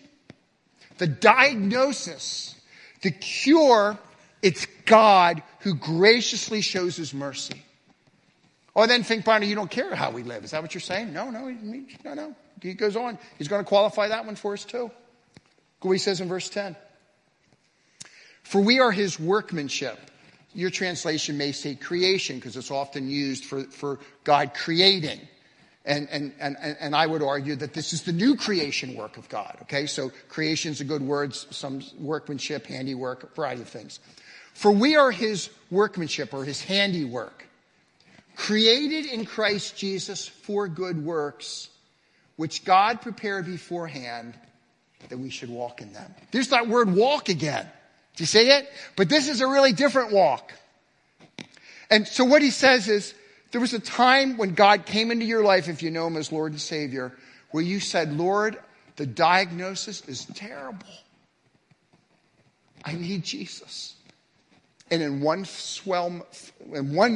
The diagnosis, the cure, it's God who graciously shows his mercy. Or then Finkbeiner, you don't care how we live. Is that what you're saying? No. He goes on. He's going to qualify that one for us too. Look what he says in verse 10. For we are his workmanship. Your translation may say creation, because it's often used for God creating. And I would argue that this is the new creation work of God, okay? So creation's a good word, some workmanship, handiwork, a variety of things. For we are his workmanship, or his handiwork, created in Christ Jesus for good works, which God prepared beforehand that we should walk in them. There's that word walk again. Do you see it? But this is a really different walk. And so what he says is, there was a time when God came into your life, if you know him as Lord and Savior, where you said, Lord, the diagnosis is terrible. I need Jesus. And in one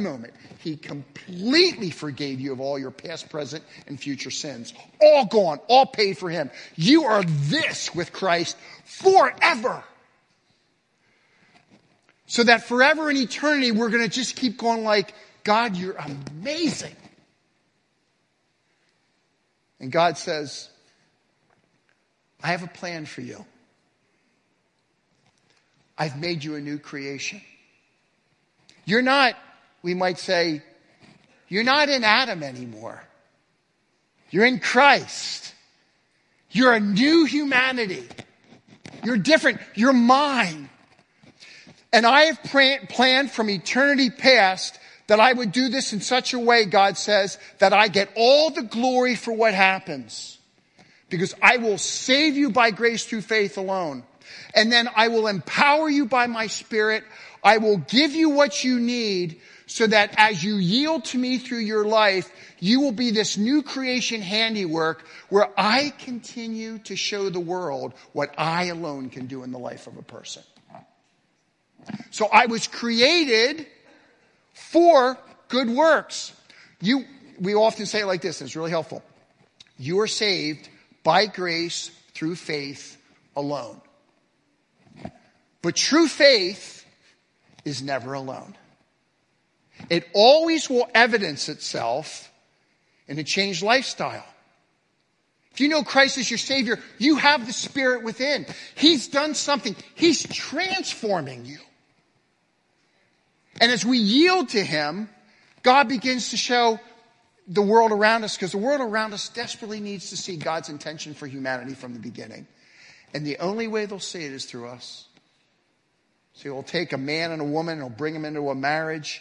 moment, he completely forgave you of all your past, present, and future sins. All gone, all paid for him. You are this with Christ forever. So that forever in eternity, we're going to just keep going like, God, you're amazing. And God says, I have a plan for you. I've made you a new creation. You're not, we might say, you're not in Adam anymore. You're in Christ. You're a new humanity. You're different. You're mine. And I have planned from eternity past that I would do this in such a way, God says, that I get all the glory for what happens. Because I will save you by grace through faith alone. And then I will empower you by my Spirit. I will give you what you need so that as you yield to me through your life, you will be this new creation handiwork where I continue to show the world what I alone can do in the life of a person. So I was created for good works. We often say it like this, and it's really helpful. You are saved by grace through faith alone. But true faith is never alone. It always will evidence itself in a changed lifestyle. If you know Christ as your Savior, you have the Spirit within. He's done something. He's transforming you. And as we yield to Him, God begins to show the world around us, because the world around us desperately needs to see God's intention for humanity from the beginning. And the only way they'll see it is through us. So He'll take a man and a woman, and He'll bring them into a marriage.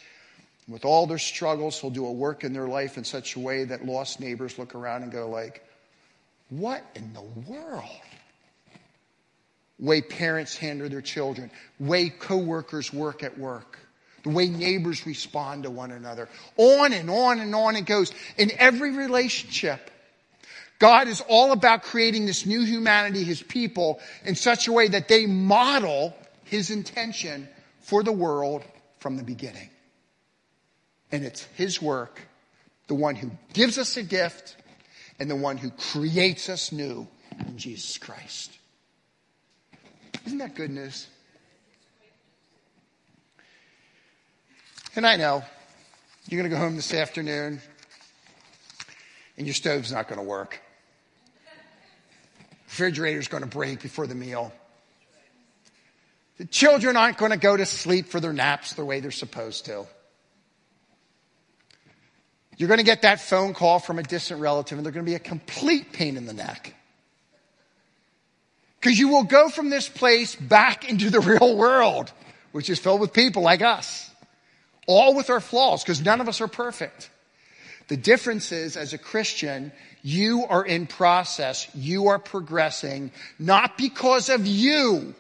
With all their struggles, He'll do a work in their life in such a way that lost neighbors look around and go like, what in the world? The way parents handle their children, the way coworkers work at work, the way neighbors respond to one another. On and on and on it goes. In every relationship, God is all about creating this new humanity, His people, in such a way that they model His intention for the world from the beginning. And it's His work, the one who gives us a gift and the one who creates us new in Jesus Christ. Isn't that good news? And I know you're going to go home this afternoon and your stove's not going to work. Refrigerator's going to break before the meal. The children aren't going to go to sleep for their naps the way they're supposed to. You're going to get that phone call from a distant relative, and they're going to be a complete pain in the neck. Because you will go from this place back into the real world, which is filled with people like us, all with our flaws, because none of us are perfect. The difference is, as a Christian, you are in process. You are progressing, not because of you,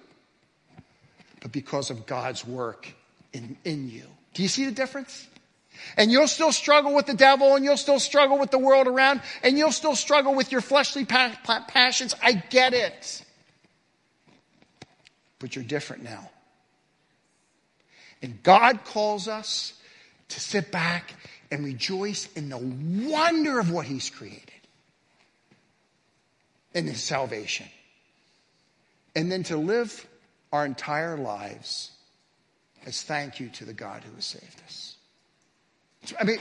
but because of God's work in you. Do you see the difference? And you'll still struggle with the devil, and you'll still struggle with the world around, and you'll still struggle with your fleshly passions. I get it. But you're different now. And God calls us to sit back and rejoice in the wonder of what He's created in His salvation. And then to live our entire lives as thank you to the God who has saved us. I mean,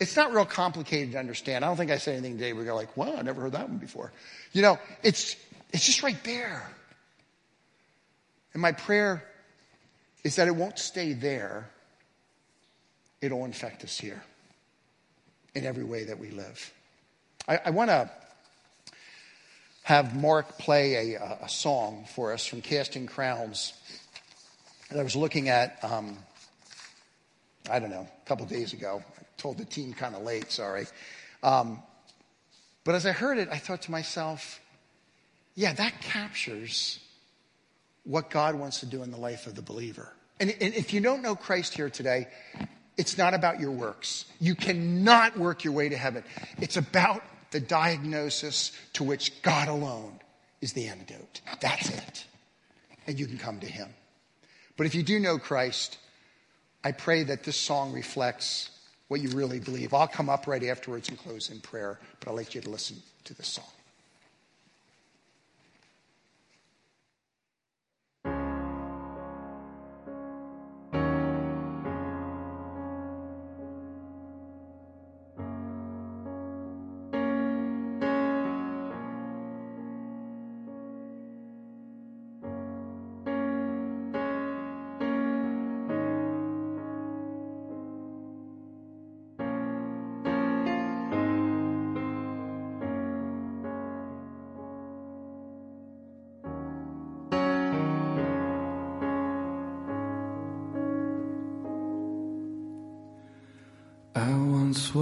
it's not real complicated to understand. I don't think I said anything today where you're like, wow, I never heard that one before. You know, it's just right there. And my prayer is that it won't stay there. It'll infect us here in every way that we live. I want to have Mark play a song for us from Casting Crowns that I was looking at a couple days ago. I told the team kind of late, sorry. But as I heard it, I thought to myself, yeah, that captures what God wants to do in the life of the believer. And if you don't know Christ here today, it's not about your works. You cannot work your way to heaven. It's about the diagnosis to which God alone is the antidote. That's it. And you can come to Him. But if you do know Christ, I pray that this song reflects what you really believe. I'll come up right afterwards and close in prayer, but I'll let you listen to this song.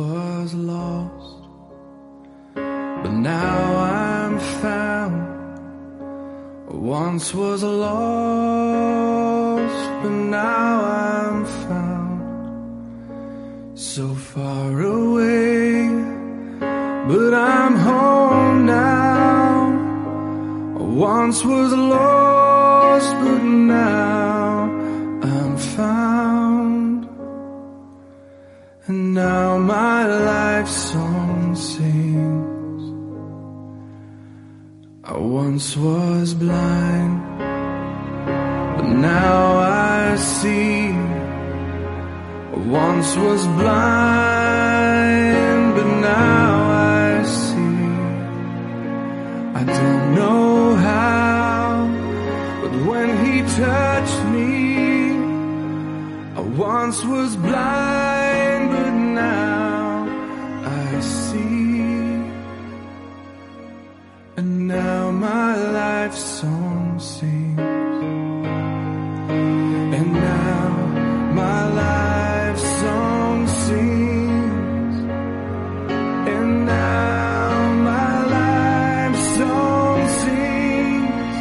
Was lost, but now I'm found. Once was lost, but now I'm found. So far away, but I'm home now. Once was lost, but now I'm found. And now my life song sings, I once was blind, but now I see. I once was blind, but now I see. I don't know how, but when he touched me, I once was blind, now I see. And now my life song sings, and now my life song sings, and now my life song sings.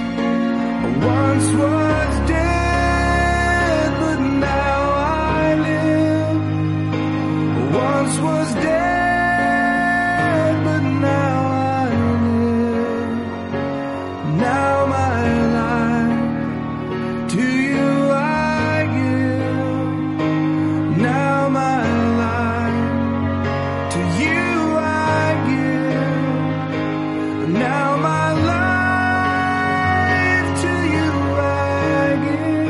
I once was dead, was dead, but now I live. Now my life to you I give. Now my life to you I give. Now my life to you I give.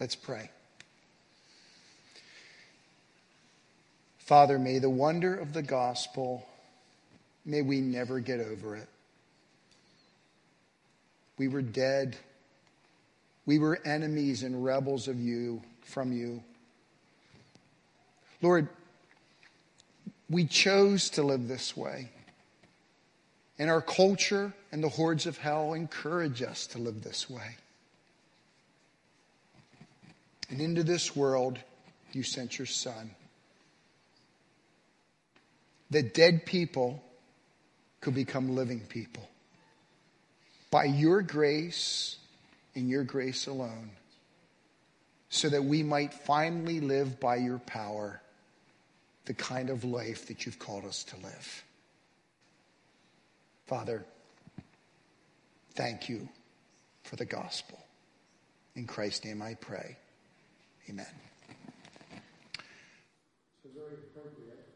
Let's pray. Father, may the wonder of the gospel, may we never get over it. We were dead. We were enemies and rebels of you, from you. Lord, we chose to live this way. And our culture and the hordes of hell encourage us to live this way. And into this world, you sent your Son, that dead people could become living people. By your grace and your grace alone, so that we might finally live by your power the kind of life that you've called us to live. Father, thank you for the gospel. In Christ's name I pray. Amen. So very appropriate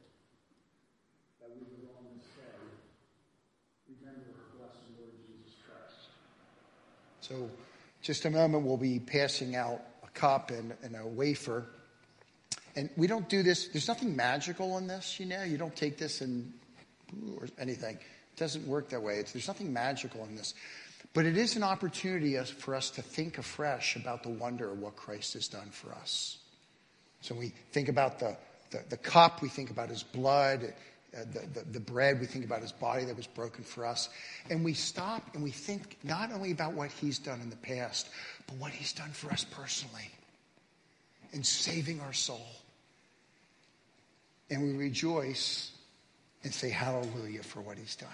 that we would on this day remember our blessed Lord Jesus Christ. So just a moment, we'll be passing out a cup and a wafer. And we don't do this. There's nothing magical in this, you know. You don't take this and or anything. It doesn't work that way. There's nothing magical in this. But it is an opportunity for us to think afresh about the wonder of what Christ has done for us. So we think about the cup, we think about his blood, the bread, we think about his body that was broken for us. And we stop and we think not only about what he's done in the past, but what he's done for us personally in saving our soul. And we rejoice and say hallelujah for what he's done.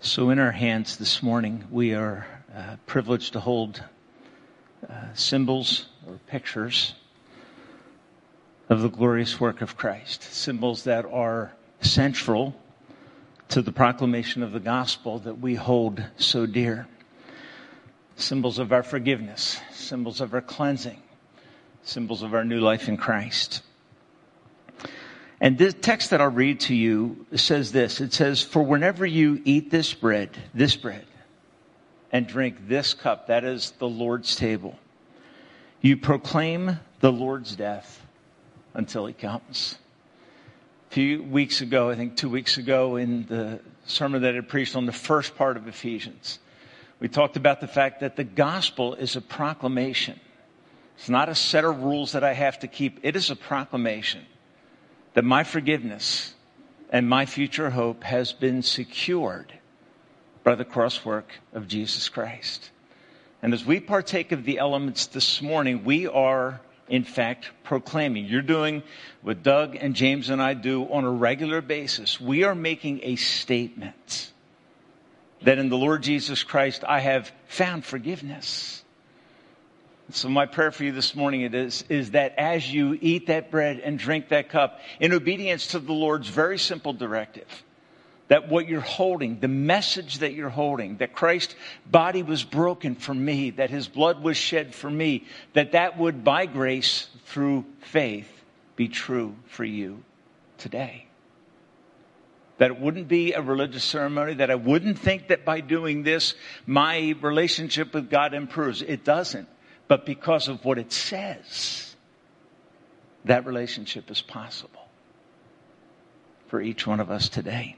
So in our hands this morning, we are privileged to hold symbols or pictures of the glorious work of Christ, symbols that are central to the proclamation of the gospel that we hold so dear. Symbols of our forgiveness, symbols of our cleansing, symbols of our new life in Christ. And this text that I'll read to you says this. It says, "For whenever you eat this bread, and drink this cup," that is the Lord's table, "you proclaim the Lord's death until he comes." A few weeks ago, I think 2 weeks ago, in the sermon that I preached on the first part of Ephesians, we talked about the fact that the gospel is a proclamation. It's not a set of rules that I have to keep. It is a proclamation that my forgiveness and my future hope has been secured by the cross work of Jesus Christ. And as we partake of the elements this morning, we are, in fact, proclaiming. You're doing what Doug and James and I do on a regular basis. We are making a statement that in the Lord Jesus Christ, I have found forgiveness. So my prayer for you this morning is that as you eat that bread and drink that cup, in obedience to the Lord's very simple directive, that what you're holding, the message that you're holding, that Christ's body was broken for me, that his blood was shed for me, that would, by grace, through faith, be true for you today. That it wouldn't be a religious ceremony, that I wouldn't think that by doing this, my relationship with God improves. It doesn't. But because of what it says, that relationship is possible for each one of us today.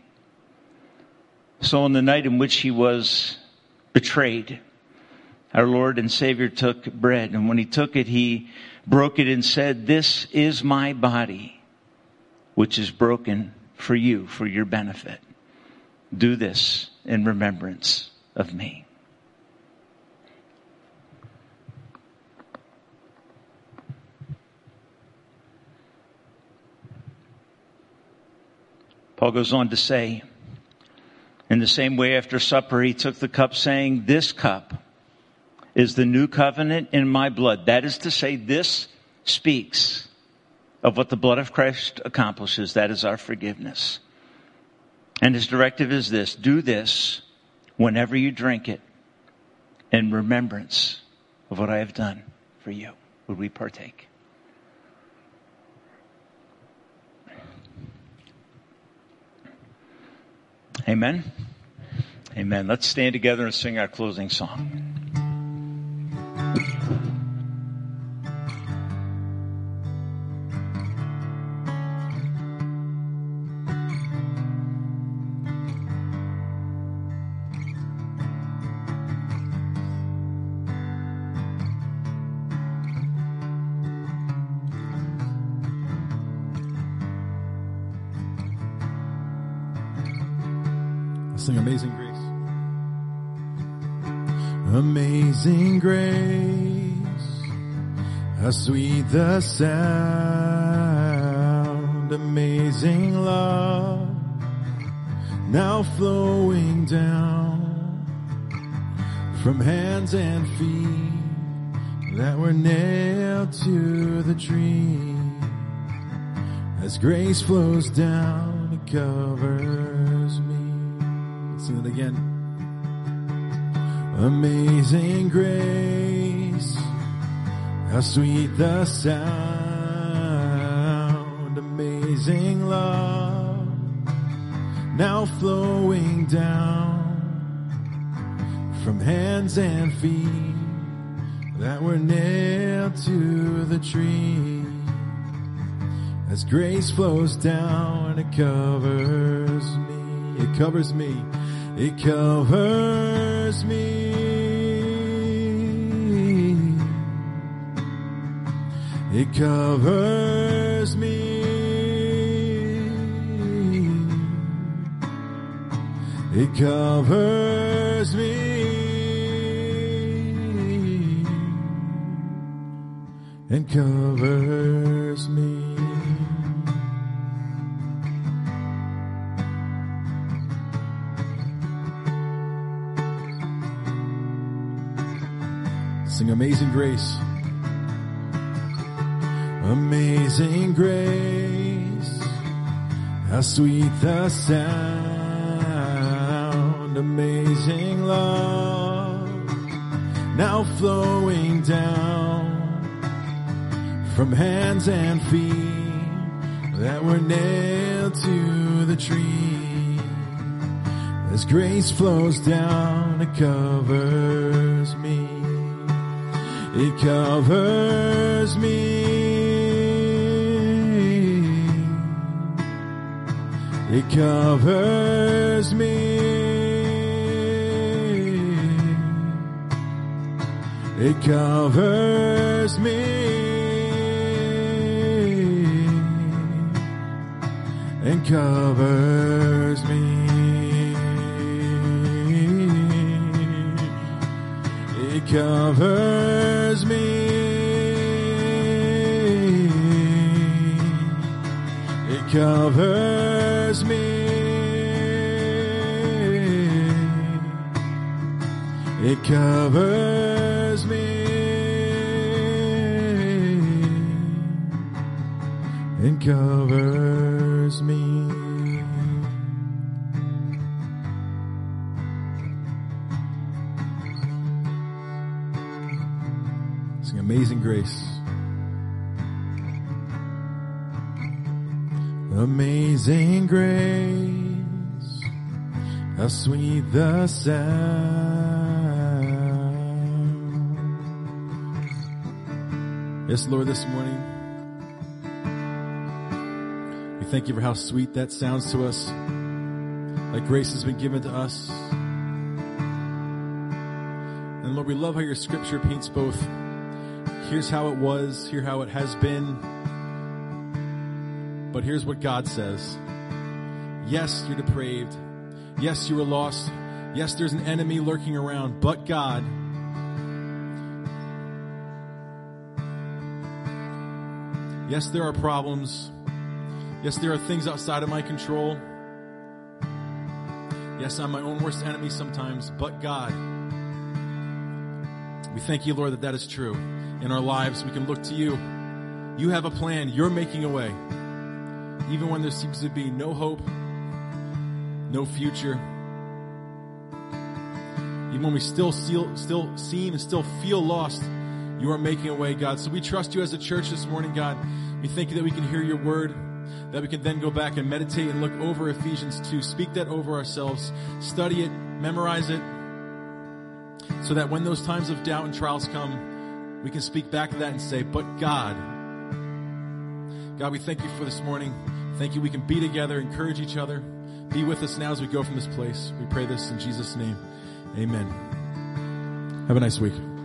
So on the night in which he was betrayed, our Lord and Savior took bread. And when he took it, he broke it and said, "This is my body, which is broken for you, for your benefit. Do this in remembrance of me." Paul goes on to say, "In the same way, after supper, he took the cup, saying, 'This cup is the new covenant in my blood.'" That is to say, this speaks of what the blood of Christ accomplishes. That is our forgiveness. And his directive is this: do this whenever you drink it in remembrance of what I have done for you. Would we partake? Amen. Amen. Let's stand together and sing our closing song. Sing Amazing Grace. Amazing grace, how sweet the sound, amazing love, now flowing down from hands and feet that were nailed to the tree. As grace flows down, it covers me. Sing it again. Amazing grace, how sweet the sound, amazing love, now flowing down from hands and feet that were nailed to the tree. As grace flows down, it covers me. It covers me. It covers me. It covers me. It covers me. And covers me. Sing Amazing Grace. Amazing grace, how sweet the sound. Amazing love, now flowing down from hands and feet that were nailed to the tree. As grace flows down, it covers me. It covers me. It covers me. It covers me. And covers me. It covers me. It covers me. It covers me. It covers me. Sing Amazing Grace. Amazing grace, how sweet the sound. Yes, Lord, this morning, we thank you for how sweet that sounds to us, that grace has been given to us. And Lord, we love how your scripture paints both. Here's how it was, here how it has been. But here's what God says. Yes, you're depraved. Yes, you were lost. Yes, there's an enemy lurking around. But God, yes, there are problems. Yes, there are things outside of my control. Yes, I'm my own worst enemy sometimes. But God, we thank you, Lord, that that is true. In our lives, we can look to you. You have a plan. You're making a way. Even when there seems to be no hope, no future, even when we still seem and still feel lost, you are making a way, God. So we trust you as a church this morning, God. We thank you that we can hear your word, that we can then go back and meditate and look over Ephesians 2, speak that over ourselves, study it, memorize it, so that when those times of doubt and trials come, we can speak back to that and say, but God, we thank you for this morning. Thank you we can be together, encourage each other. Be with us now as we go from this place. We pray this in Jesus' name. Amen. Have a nice week.